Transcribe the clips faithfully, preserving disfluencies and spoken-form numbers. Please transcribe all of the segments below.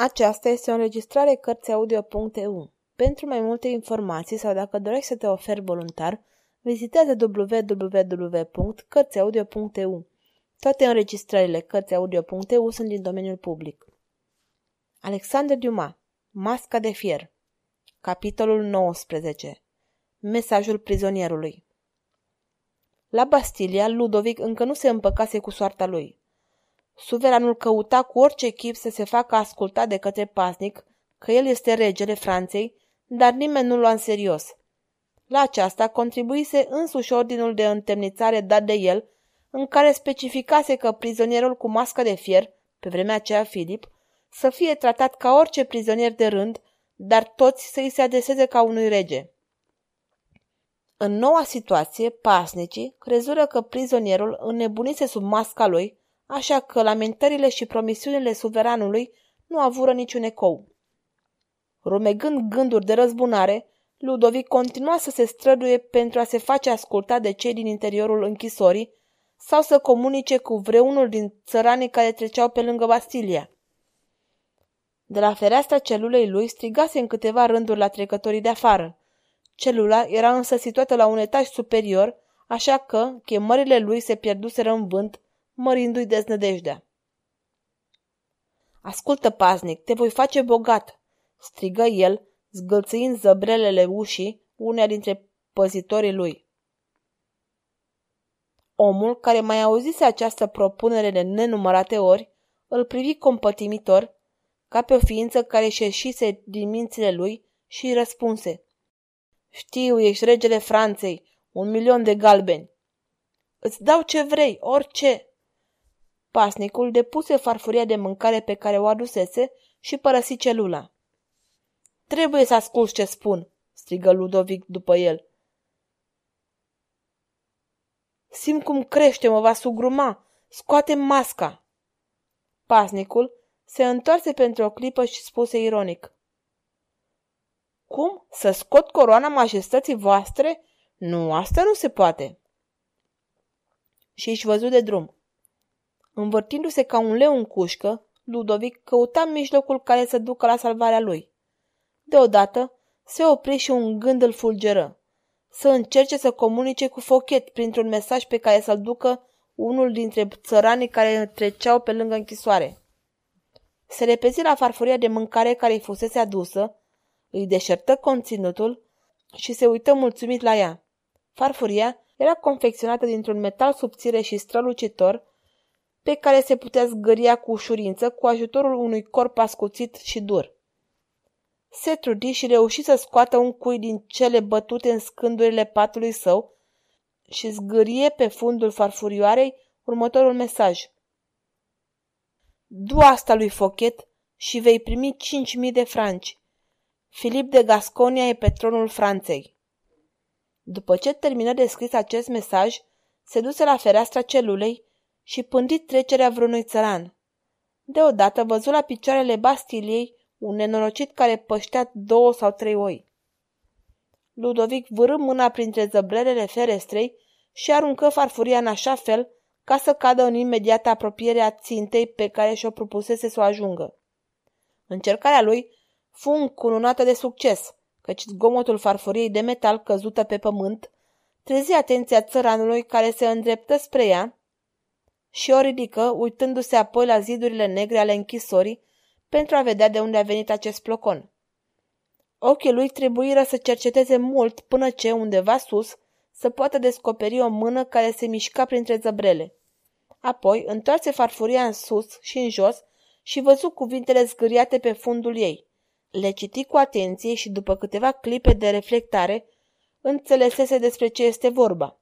Aceasta este o înregistrare cărți audio punct e u. Pentru mai multe informații sau dacă dorești să te oferi voluntar, vizitează w w w punct cărți audio punct e u. Toate înregistrările cărți audio punct e u sunt din domeniul public. Alexandre Dumas, Masca de fier. Capitolul nouăsprezece. Mesajul prizonierului. La Bastilia, Ludovic încă nu se împăcase cu soarta lui. Suveranul căuta cu orice chip să se facă ascultat de către pasnic că el este regele Franței, dar nimeni nu lua în serios. La aceasta contribuise însuși ordinul de întemnițare dat de el, în care specificase că prizonierul cu masca de fier, pe vremea aceea Filip, să fie tratat ca orice prizonier de rând, dar toți să îi se adreseze ca unui rege. În noua situație, pasnicii crezură că prizonierul înnebunise sub masca lui, așa că lamentările și promisiunile suveranului nu avură niciun ecou. Rumegând gânduri de răzbunare, Ludovic continua să se străduie pentru a se face ascultat de cei din interiorul închisorii sau să comunice cu vreunul din țăranii care treceau pe lângă Bastilia. De la fereastra celulei lui strigase în câteva rânduri la trecătorii de afară. Celula era însă situată la un etaj superior, așa că chemările lui se pierduseră în vânt, mărindu-i deznădejdea. "Ascultă, paznic, te voi face bogat!" strigă el, zgâlțâind zăbrelele ușii uneia dintre păzitorii lui. Omul, care mai auzise această propunere de nenumărate ori, îl privi compătimitor, ca pe o ființă care șeșise din mințile lui, și îi răspunse: "Știu, ești regele Franței, un milion de galbeni. Îți dau ce vrei, orice." Pasnicul depuse farfuria de mâncare pe care o adusese și părăsi celula. "Trebuie să asculți ce spun," strigă Ludovic după el. "Simt cum crește, mă va sugruma. Scoate masca." Pasnicul se întoarse pentru o clipă și spuse ironic: "Cum? Să scot coroana majestății voastre? Nu, asta nu se poate." Și își văzu de drum. Învârtindu-se ca un leu în cușcă, Ludovic căuta mijlocul care să ducă la salvarea lui. Deodată se opri și un gând îl fulgeră: să încerce să comunice cu Fouquet printr-un mesaj pe care să-l ducă unul dintre țăranii care treceau pe lângă închisoare. Se repezi la farfuria de mâncare care îi fusese adusă, îi deșertă conținutul și se uită mulțumit la ea. Farfuria era confecționată dintr-un metal subțire și strălucitor, pe care se putea zgâria cu ușurință cu ajutorul unui corp ascuțit și dur. Se trudi și reuși să scoată un cui din cele bătute în scândurile patului său și zgârie pe fundul farfurioarei următorul mesaj: "Du asta lui Fouquet și vei primi cinci mii de franci. Filip de Gasconia e pe tronul Franței." După ce termină de scris acest mesaj, se duse la fereastra celulei și pândi trecerea vreunui țăran. Deodată văzu la picioarele Bastiliei un nenorocit care păștea două sau trei oi. Ludovic vârâ mâna printre zăbrelele ferestrei și aruncă farfuria în așa fel ca să cadă în imediată apropiere a țintei pe care și-o propusese să o ajungă. Încercarea lui fu încununată de succes, căci zgomotul farfuriei de metal căzută pe pământ trezi atenția țăranului, care se îndreptă spre ea și o ridică, uitându-se apoi la zidurile negre ale închisorii pentru a vedea de unde a venit acest plocon. Ochii lui trebuiră să cerceteze mult până ce, undeva sus, să poată descoperi o mână care se mișca printre zăbrele. Apoi întoarse farfuria în sus și în jos și văzu cuvintele zgâriate pe fundul ei. Le citi cu atenție și, după câteva clipe de reflectare, înțelesese despre ce este vorba.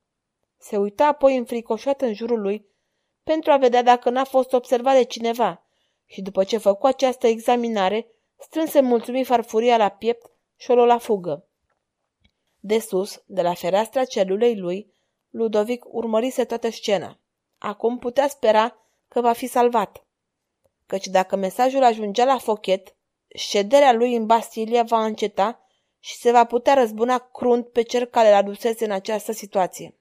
Se uita apoi înfricoșat în jurul lui pentru a vedea dacă n-a fost observat de cineva și, după ce făcu această examinare, strânse mulțumit farfuria la piept și o luă la fugă. De sus, de la fereastra celulei lui, Ludovic urmărise toată scena. Acum putea spera că va fi salvat, căci dacă mesajul ajungea la Fouquet, șederea lui în Bastilia va înceta și se va putea răzbuna crunt pe cel care l-a dusese în această situație.